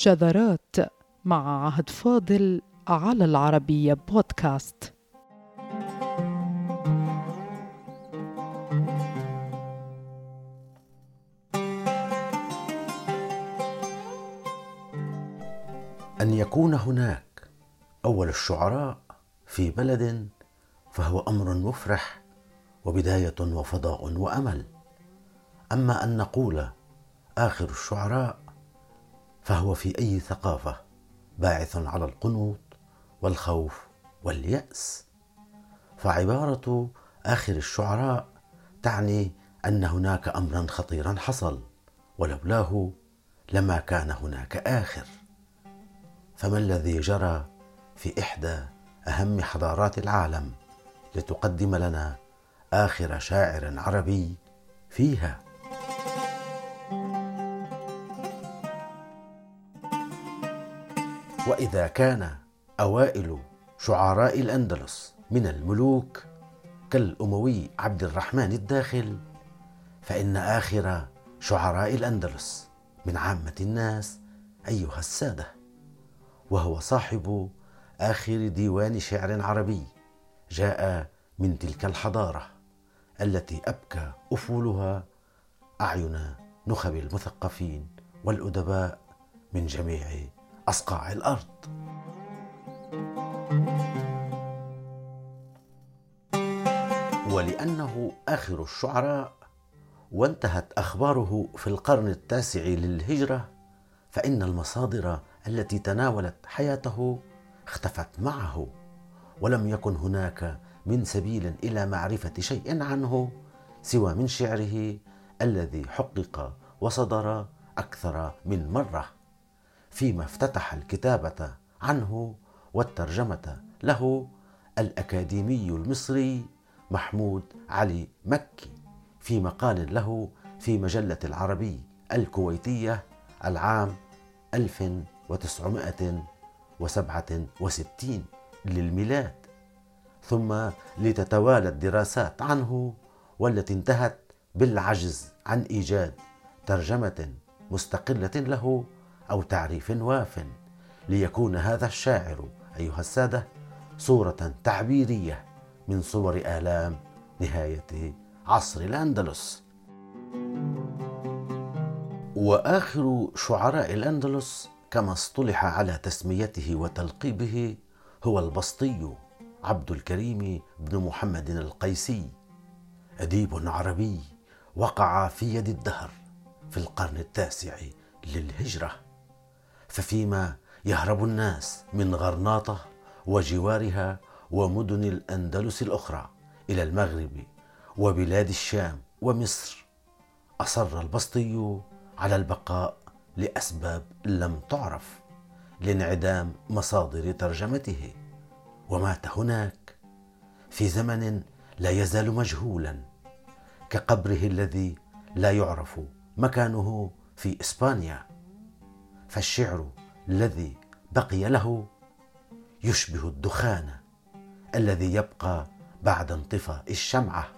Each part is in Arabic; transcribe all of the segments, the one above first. شذرات مع عهد فاضل على العربية بودكاست. أن يكون هناك أول الشعراء في بلد فهو أمر مفرح وبداية وفضاء وأمل، أما أن نقول آخر الشعراء فهو في أي ثقافة باعث على القنوط والخوف واليأس. فعبارة آخر الشعراء تعني أن هناك أمرا خطيرا حصل، ولولاه لما كان هناك آخر. فما الذي جرى في إحدى أهم حضارات العالم لتقدم لنا آخر شاعر عربي فيها؟ وإذا كان أوائل شعراء الأندلس من الملوك كالأموي عبد الرحمن الداخل، فإن آخر شعراء الأندلس من عامة الناس أيها السادة، وهو صاحب آخر ديوان شعر عربي جاء من تلك الحضارة التي أبكى أفولها أعين نخب المثقفين والأدباء من جميع أصقاع الأرض. ولأنه آخر الشعراء وانتهت أخباره في القرن التاسع للهجرة، فإن المصادر التي تناولت حياته اختفت معه، ولم يكن هناك من سبيل إلى معرفة شيء عنه سوى من شعره الذي حقق وصدر أكثر من مرة، فيما افتتح الكتابة عنه والترجمة له الأكاديمي المصري محمود علي مكي في مقال له في مجلة العربي الكويتية العام 1967 للميلاد، ثم لتتوالى الدراسات عنه والتي انتهت بالعجز عن إيجاد ترجمة مستقلة له أو تعريف واف، ليكون هذا الشاعر أيها السادة صورة تعبيرية من صور آلام نهاية عصر الأندلس. وآخر شعراء الأندلس كما اصطلح على تسميته وتلقيبه هو البسطي عبد الكريم بن محمد القيسي، أديب عربي وقع في يد الدهر في القرن التاسع للهجرة. ففيما يهرب الناس من غرناطة وجوارها ومدن الأندلس الأخرى إلى المغرب وبلاد الشام ومصر، أصر البسطي على البقاء لأسباب لم تعرف لانعدام مصادر ترجمته، ومات هناك في زمن لا يزال مجهولا، كقبره الذي لا يعرف مكانه في إسبانيا. فالشعر الذي بقي له يشبه الدخان الذي يبقى بعد انطفاء الشمعة،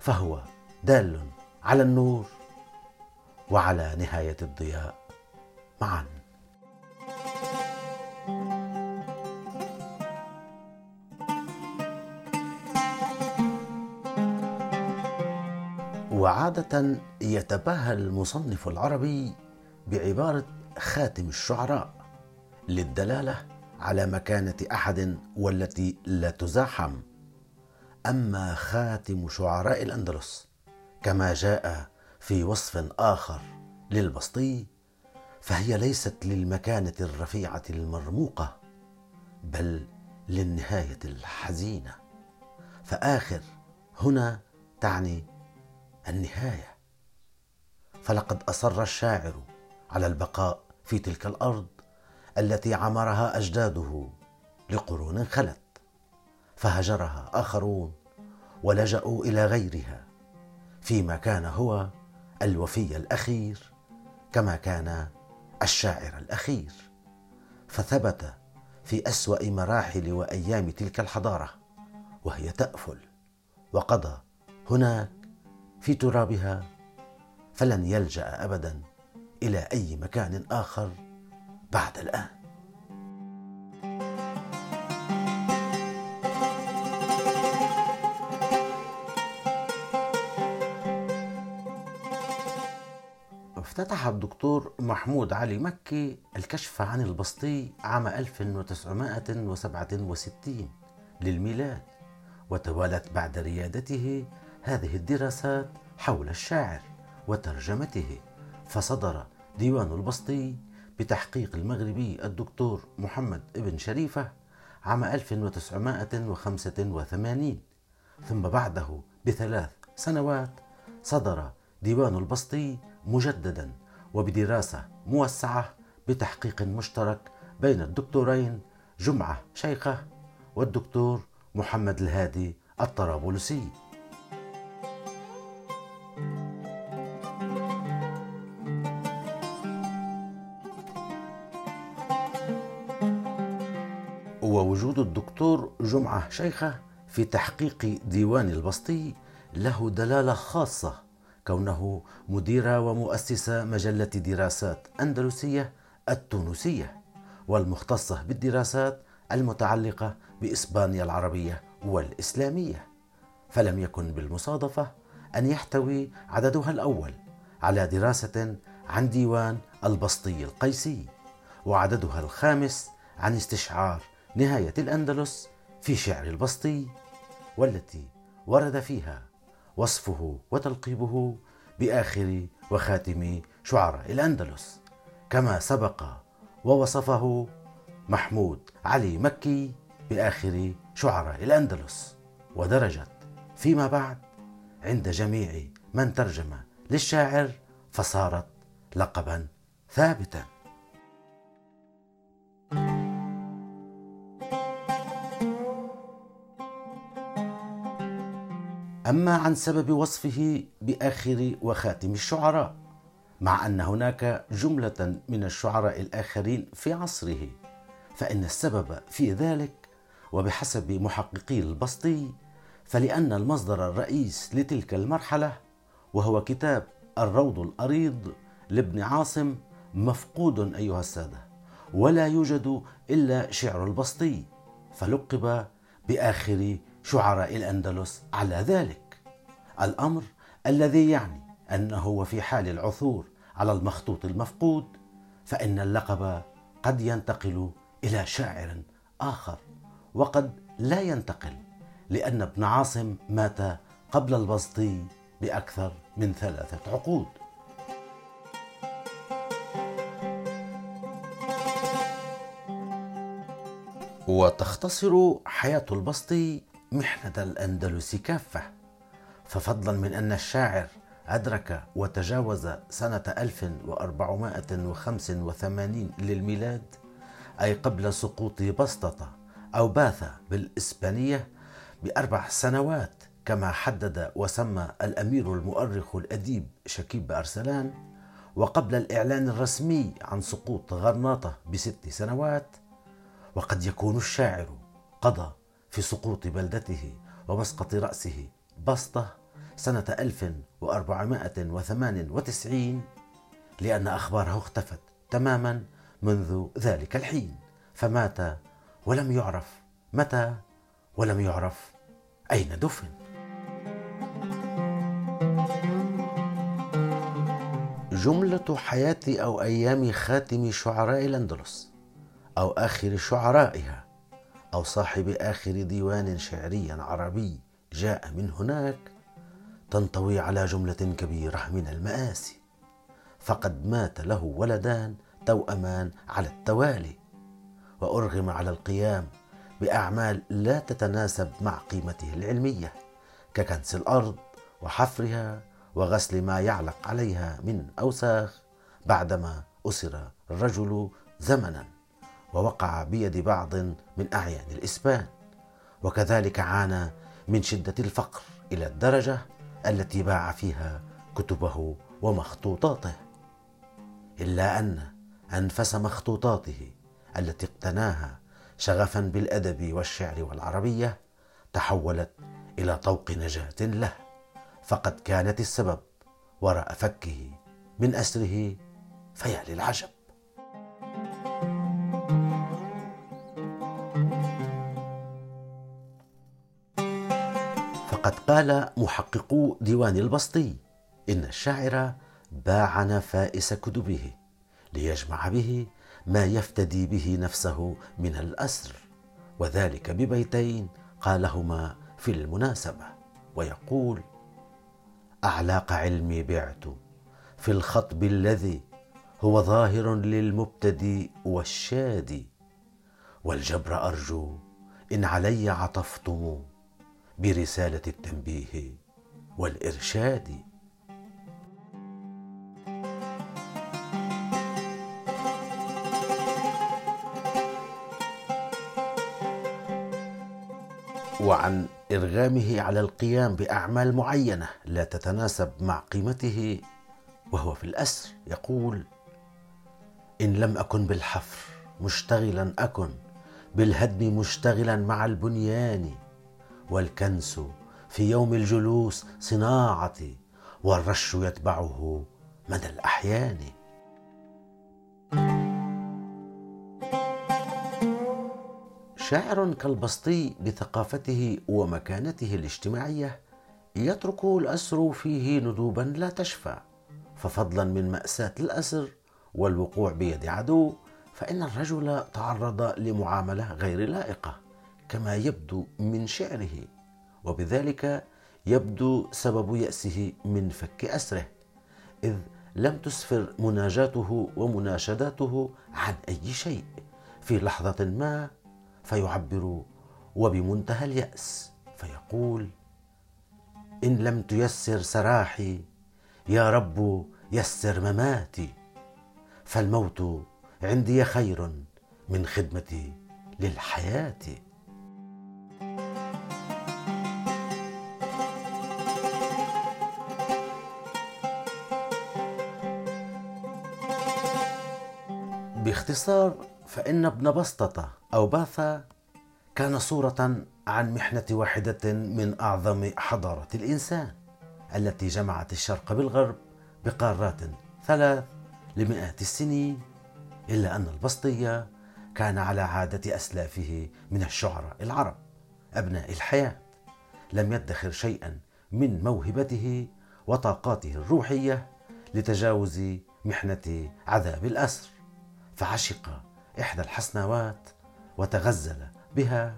فهو دال على النور وعلى نهاية الضياء معا. وعادة يتباهى المصنف العربي بعبارة خاتم الشعراء للدلالة على مكانة أحد والتي لا تزاحم. أما خاتم شعراء الأندلس كما جاء في وصف آخر للبسطي فهي ليست للمكانة الرفيعة المرموقة، بل للنهاية الحزينة. فآخر هنا تعني النهاية، فلقد أصر الشاعر على البقاء في تلك الأرض التي عمرها أجداده لقرون خلت، فهجرها آخرون ولجأوا إلى غيرها، فيما كان هو الوفي الأخير كما كان الشاعر الأخير، فثبت في أسوأ مراحل وأيام تلك الحضارة وهي تأفل، وقضى هناك في ترابها، فلن يلجأ أبدا إلى أي مكان آخر بعد الآن. افتتح الدكتور محمود علي مكي الكشف عن البسطي عام 1967 للميلاد، وتوالت بعد ريادته هذه الدراسات حول الشاعر وترجمته، فصدر ديوان البسطي بتحقيق المغربي الدكتور محمد ابن شريفة عام 1985، ثم بعده بثلاث سنوات صدر ديوان البسطي مجددا وبدراسة موسعة بتحقيق مشترك بين الدكتورين جمعة شيقة والدكتور محمد الهادي الطرابلسي. ووجود الدكتور جمعة شيخة في تحقيق ديوان البسطي له دلالة خاصة، كونه مدير ومؤسس مجلة دراسات أندلسية التونسية والمختصة بالدراسات المتعلقة بإسبانيا العربية والإسلامية، فلم يكن بالمصادفة أن يحتوي عددها الأول على دراسة عن ديوان البسطي القيسي، وعددها الخامس عن استشعار نهاية الأندلس في شعر البسطي، والتي ورد فيها وصفه وتلقيبه بآخر وخاتم شعراء الأندلس، كما سبق ووصفه محمود علي مكي بآخر شعراء الأندلس، ودرجت فيما بعد عند جميع من ترجم للشاعر فصارت لقبا ثابتا. أما عن سبب وصفه بآخر وخاتم الشعراء، مع أن هناك جملة من الشعراء الآخرين في عصره، فإن السبب في ذلك وبحسب محققي البسطي فلأن المصدر الرئيس لتلك المرحلة، وهو كتاب الروض الأريض لابن عاصم، مفقود أيها السادة، ولا يوجد إلا شعر البسطي، فلقب بآخر شعراء الأندلس على ذلك، الأمر الذي يعني أنه وفي حال العثور على المخطوط المفقود فإن اللقب قد ينتقل إلى شاعر آخر، وقد لا ينتقل، لأن ابن عاصم مات قبل البسطي بأكثر من 3 عقود. وتختصر حياة البسطي محنة الأندلس كافة، ففضلا من أن الشاعر أدرك وتجاوز سنة 1485 للميلاد، أي قبل سقوط بسطة أو باثة بالإسبانية ب4 سنوات، كما حدد وسمى الأمير المؤرخ الأديب شكيب أرسلان، وقبل الإعلان الرسمي عن سقوط غرناطة ب6 سنوات، وقد يكون الشاعر قضى في سقوط بلدته ومسقط رأسه بسطة سنة 1498، لأن أخباره اختفت تماما منذ ذلك الحين، فمات ولم يعرف متى ولم يعرف أين دفن. جملة حياة أو أيام خاتم شعراء الأندلس أو آخر شعرائها أو صاحب آخر ديوان شعري عربي جاء من هناك تنطوي على جملة كبيرة من المآسي، فقد مات له ولدان توأمان على التوالي، وأرغم على القيام بأعمال لا تتناسب مع قيمته العلمية، ككنس الأرض وحفرها وغسل ما يعلق عليها من أوساخ، بعدما أسر الرجل زمنا ووقع بيد بعض من أعيان الإسبان، وكذلك عانى من شدة الفقر إلى الدرجة التي باع فيها كتبه ومخطوطاته، إلا أن أنفس مخطوطاته التي اقتناها شغفا بالأدب والشعر والعربية تحولت إلى طوق نجاة له، فقد كانت السبب وراء فكه من أسره، فيا للعجب. وقد قال محققو ديوان البسطي إن الشاعر باعن فائس كتبه ليجمع به ما يفتدي به نفسه من الأسر، وذلك ببيتين قالهما في المناسبة، ويقول: أعلاق علمي بعت في الخطب الذي هو ظاهر للمبتدي والشادي، والجبر أرجو إن علي عطفتم برسالة التنبيه والإرشاد. وعن إرغامه على القيام بأعمال معينة لا تتناسب مع قيمته وهو في الأسر يقول: إن لم أكن بالحفر مشتغلا أكن بالهدم مشتغلا مع البنيان، والكنس في يوم الجلوس صناعتي، والرش يتبعه مدى الأحيان. شاعر كالبسطي بثقافته ومكانته الاجتماعية يترك الأسر فيه ندوبا لا تشفى، ففضلا من مأساة الأسر والوقوع بيد عدو، فإن الرجل تعرض لمعاملة غير لائقة كما يبدو من شعره، وبذلك يبدو سبب يأسه من فك أسره، إذ لم تسفر مناجاته ومناشداته عن أي شيء في لحظة ما، فيعبر وبمنتهى اليأس فيقول: إن لم تيسر سراحي يا رب يسر مماتي، فالموت عندي خير من خدمتي للحياة. باختصار، فإن ابن بسطة أو باثة كان صورة عن محنة واحدة من أعظم حضارة الإنسان، التي جمعت الشرق بالغرب بقارات ثلاث لمئات السنين، إلا أن البسطية كان على عادة أسلافه من الشعراء العرب أبناء الحياة، لم يدخر شيئا من موهبته وطاقاته الروحية لتجاوز محنة عذاب الأسر، فعشق إحدى الحسنوات وتغزل بها،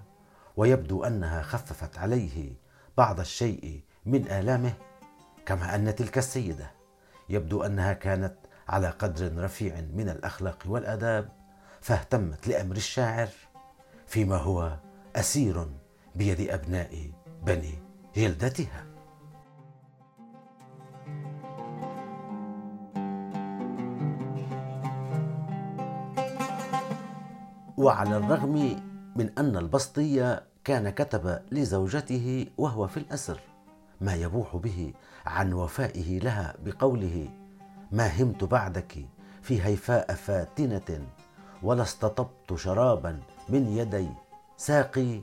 ويبدو أنها خففت عليه بعض الشيء من آلامه، كما أن تلك السيدة يبدو أنها كانت على قدر رفيع من الأخلاق والآداب، فاهتمت لأمر الشاعر فيما هو أسير بيد أبناء بني جلدتها. وعلى الرغم من أن البسطية كان كتب لزوجته وهو في الأسر ما يبوح به عن وفائه لها بقوله: ما همت بعدك في هيفاء فاتنة، ولا استطبت شرابا من يدي ساقي،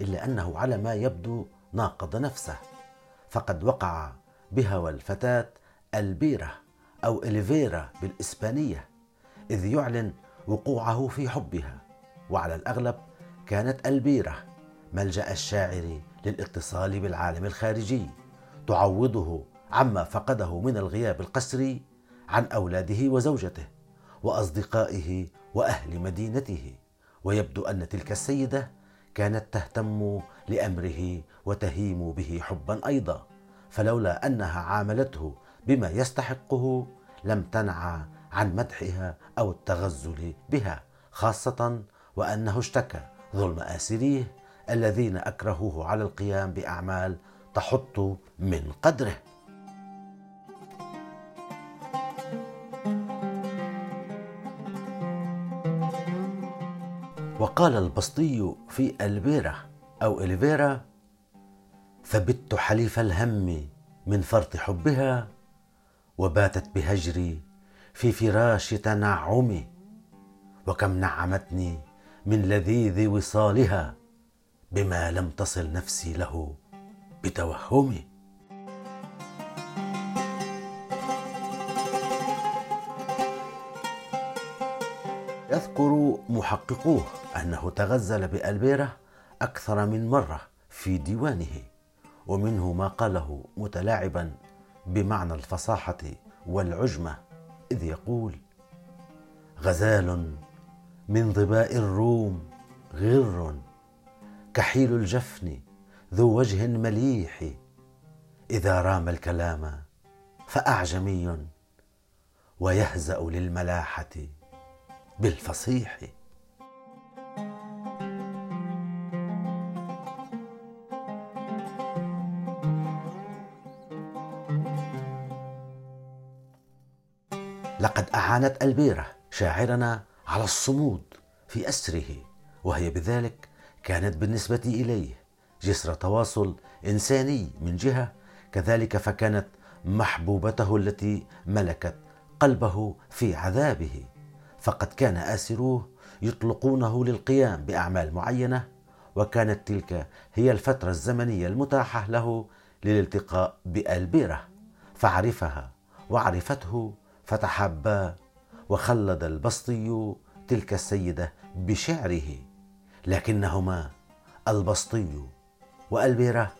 إلا أنه على ما يبدو ناقض نفسه، فقد وقع بهوى الفتاة البيرة أو إليفيرا بالإسبانية، إذ يعلن وقوعه في حبها، وعلى الأغلب كانت البيرة ملجأ الشاعر للاتصال بالعالم الخارجي، تعوضه عما فقده من الغياب القسري عن أولاده وزوجته وأصدقائه وأهل مدينته، ويبدو أن تلك السيدة كانت تهتم لأمره وتهيم به حبا أيضا، فلولا أنها عاملته بما يستحقه لم تنع عن مدحها أو التغزل بها، خاصة وأنه اشتكى ظلم آسريه الذين أكرهوه على القيام بأعمال تحط من قدره. وقال البسطي في البيرة أو إليفيرا: فبت حليف الهم من فرط حبها، وباتت بهجري في فراش تنعمي، وكم نعمتني من لذيذ وصالها بما لم تصل نفسي له بتوهمي. يذكر محققوه أنه تغزل بألبيرة أكثر من مرة في ديوانه، ومنه ما قاله متلاعبا بمعنى الفصاحة والعجمة، إذ يقول: غزال من ظباء الروم غر كحيل الجفن ذو وجه مليح، إذا رام الكلام فأعجمي ويهزأ للملاحة بالفصيح. لقد أعانت البيرة شاعرنا على الصمود في أسره، وهي بذلك كانت بالنسبة إليه جسر تواصل إنساني من جهة، كذلك فكانت محبوبته التي ملكت قلبه في عذابه، فقد كان آسروه يطلقونه للقيام بأعمال معينة، وكانت تلك هي الفترة الزمنية المتاحة له للالتقاء بالبيرة، فعرفها وعرفته فتحبا، وخلد البسطي تلك السيدة بشعره، لكنهما البسطي والبيرة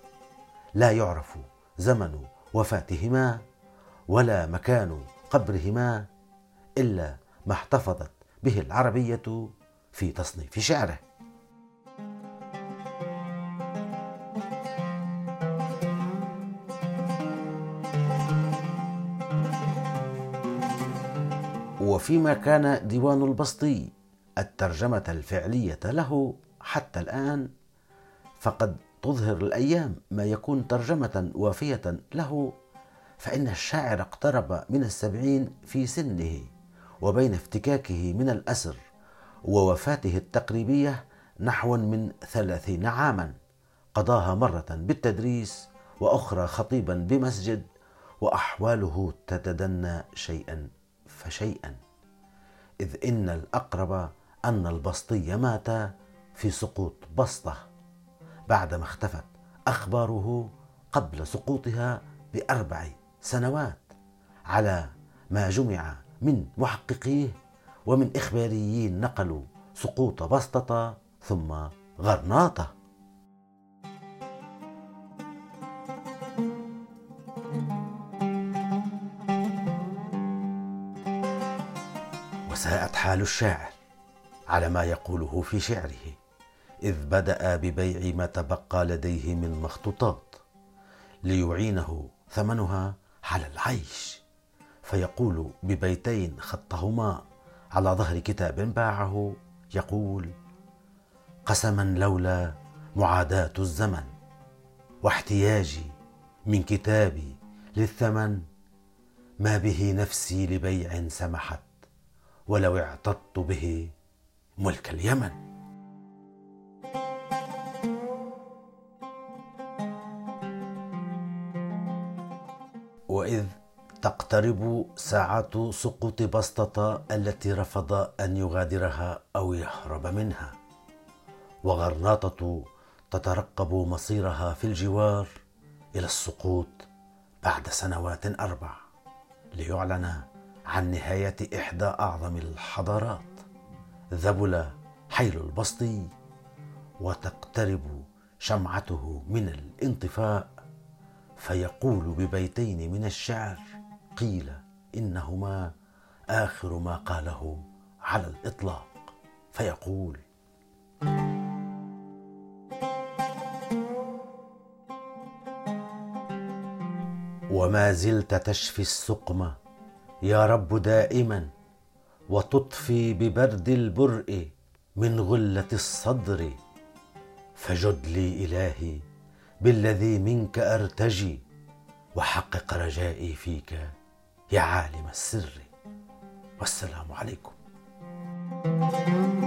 لا يعرف زمن وفاتهما ولا مكان قبرهما إلا ما احتفظت به العربية في تصنيف شعره. وفيما كان ديوان البسطي الترجمة الفعلية له حتى الآن، فقد تظهر الأيام ما يكون ترجمة وافية له، فإن الشاعر اقترب من 70 في سنه، وبين افتكاكه من الأسر ووفاته التقريبية نحو من 30 عاما قضاها مرة بالتدريس وأخرى خطيبا بمسجد، وأحواله تتدنى شيئا فشيئا، إذ إن الأقرب أن البسطي مات في سقوط بسطة بعدما اختفت أخباره قبل سقوطها ب4 سنوات، على ما جمع من محققيه ومن إخباريين نقلوا سقوط بسطة ثم غرناطة. وساءت حال الشاعر على ما يقوله في شعره، إذ بدأ ببيع ما تبقى لديه من مخطوطات ليعينه ثمنها على العيش، فيقول ببيتين خطهما على ظهر كتاب باعه، يقول: قسما لولا معاداة الزمن واحتياجي من كتابي للثمن، ما به نفسي لبيع سمحت ولو اعتضت به ملك اليمن. وإذ تقترب ساعات سقوط بسطة التي رفض أن يغادرها أو يهرب منها، وغرناطة تترقب مصيرها في الجوار إلى السقوط بعد سنوات 4، ليعلن عن نهاية إحدى أعظم الحضارات. ذبل حيل البسطي وتقترب شمعته من الانطفاء، فيقول ببيتين من الشعر قيل إنهما آخر ما قاله على الإطلاق، فيقول: وما زلت تشفي السقم يا رب دائما، وتطفي ببرد البرء من غلة الصدر، فجد لي إلهي بالذي منك أرتجي، وحقق رجائي فيك يا عالم السر. والسلام عليكم.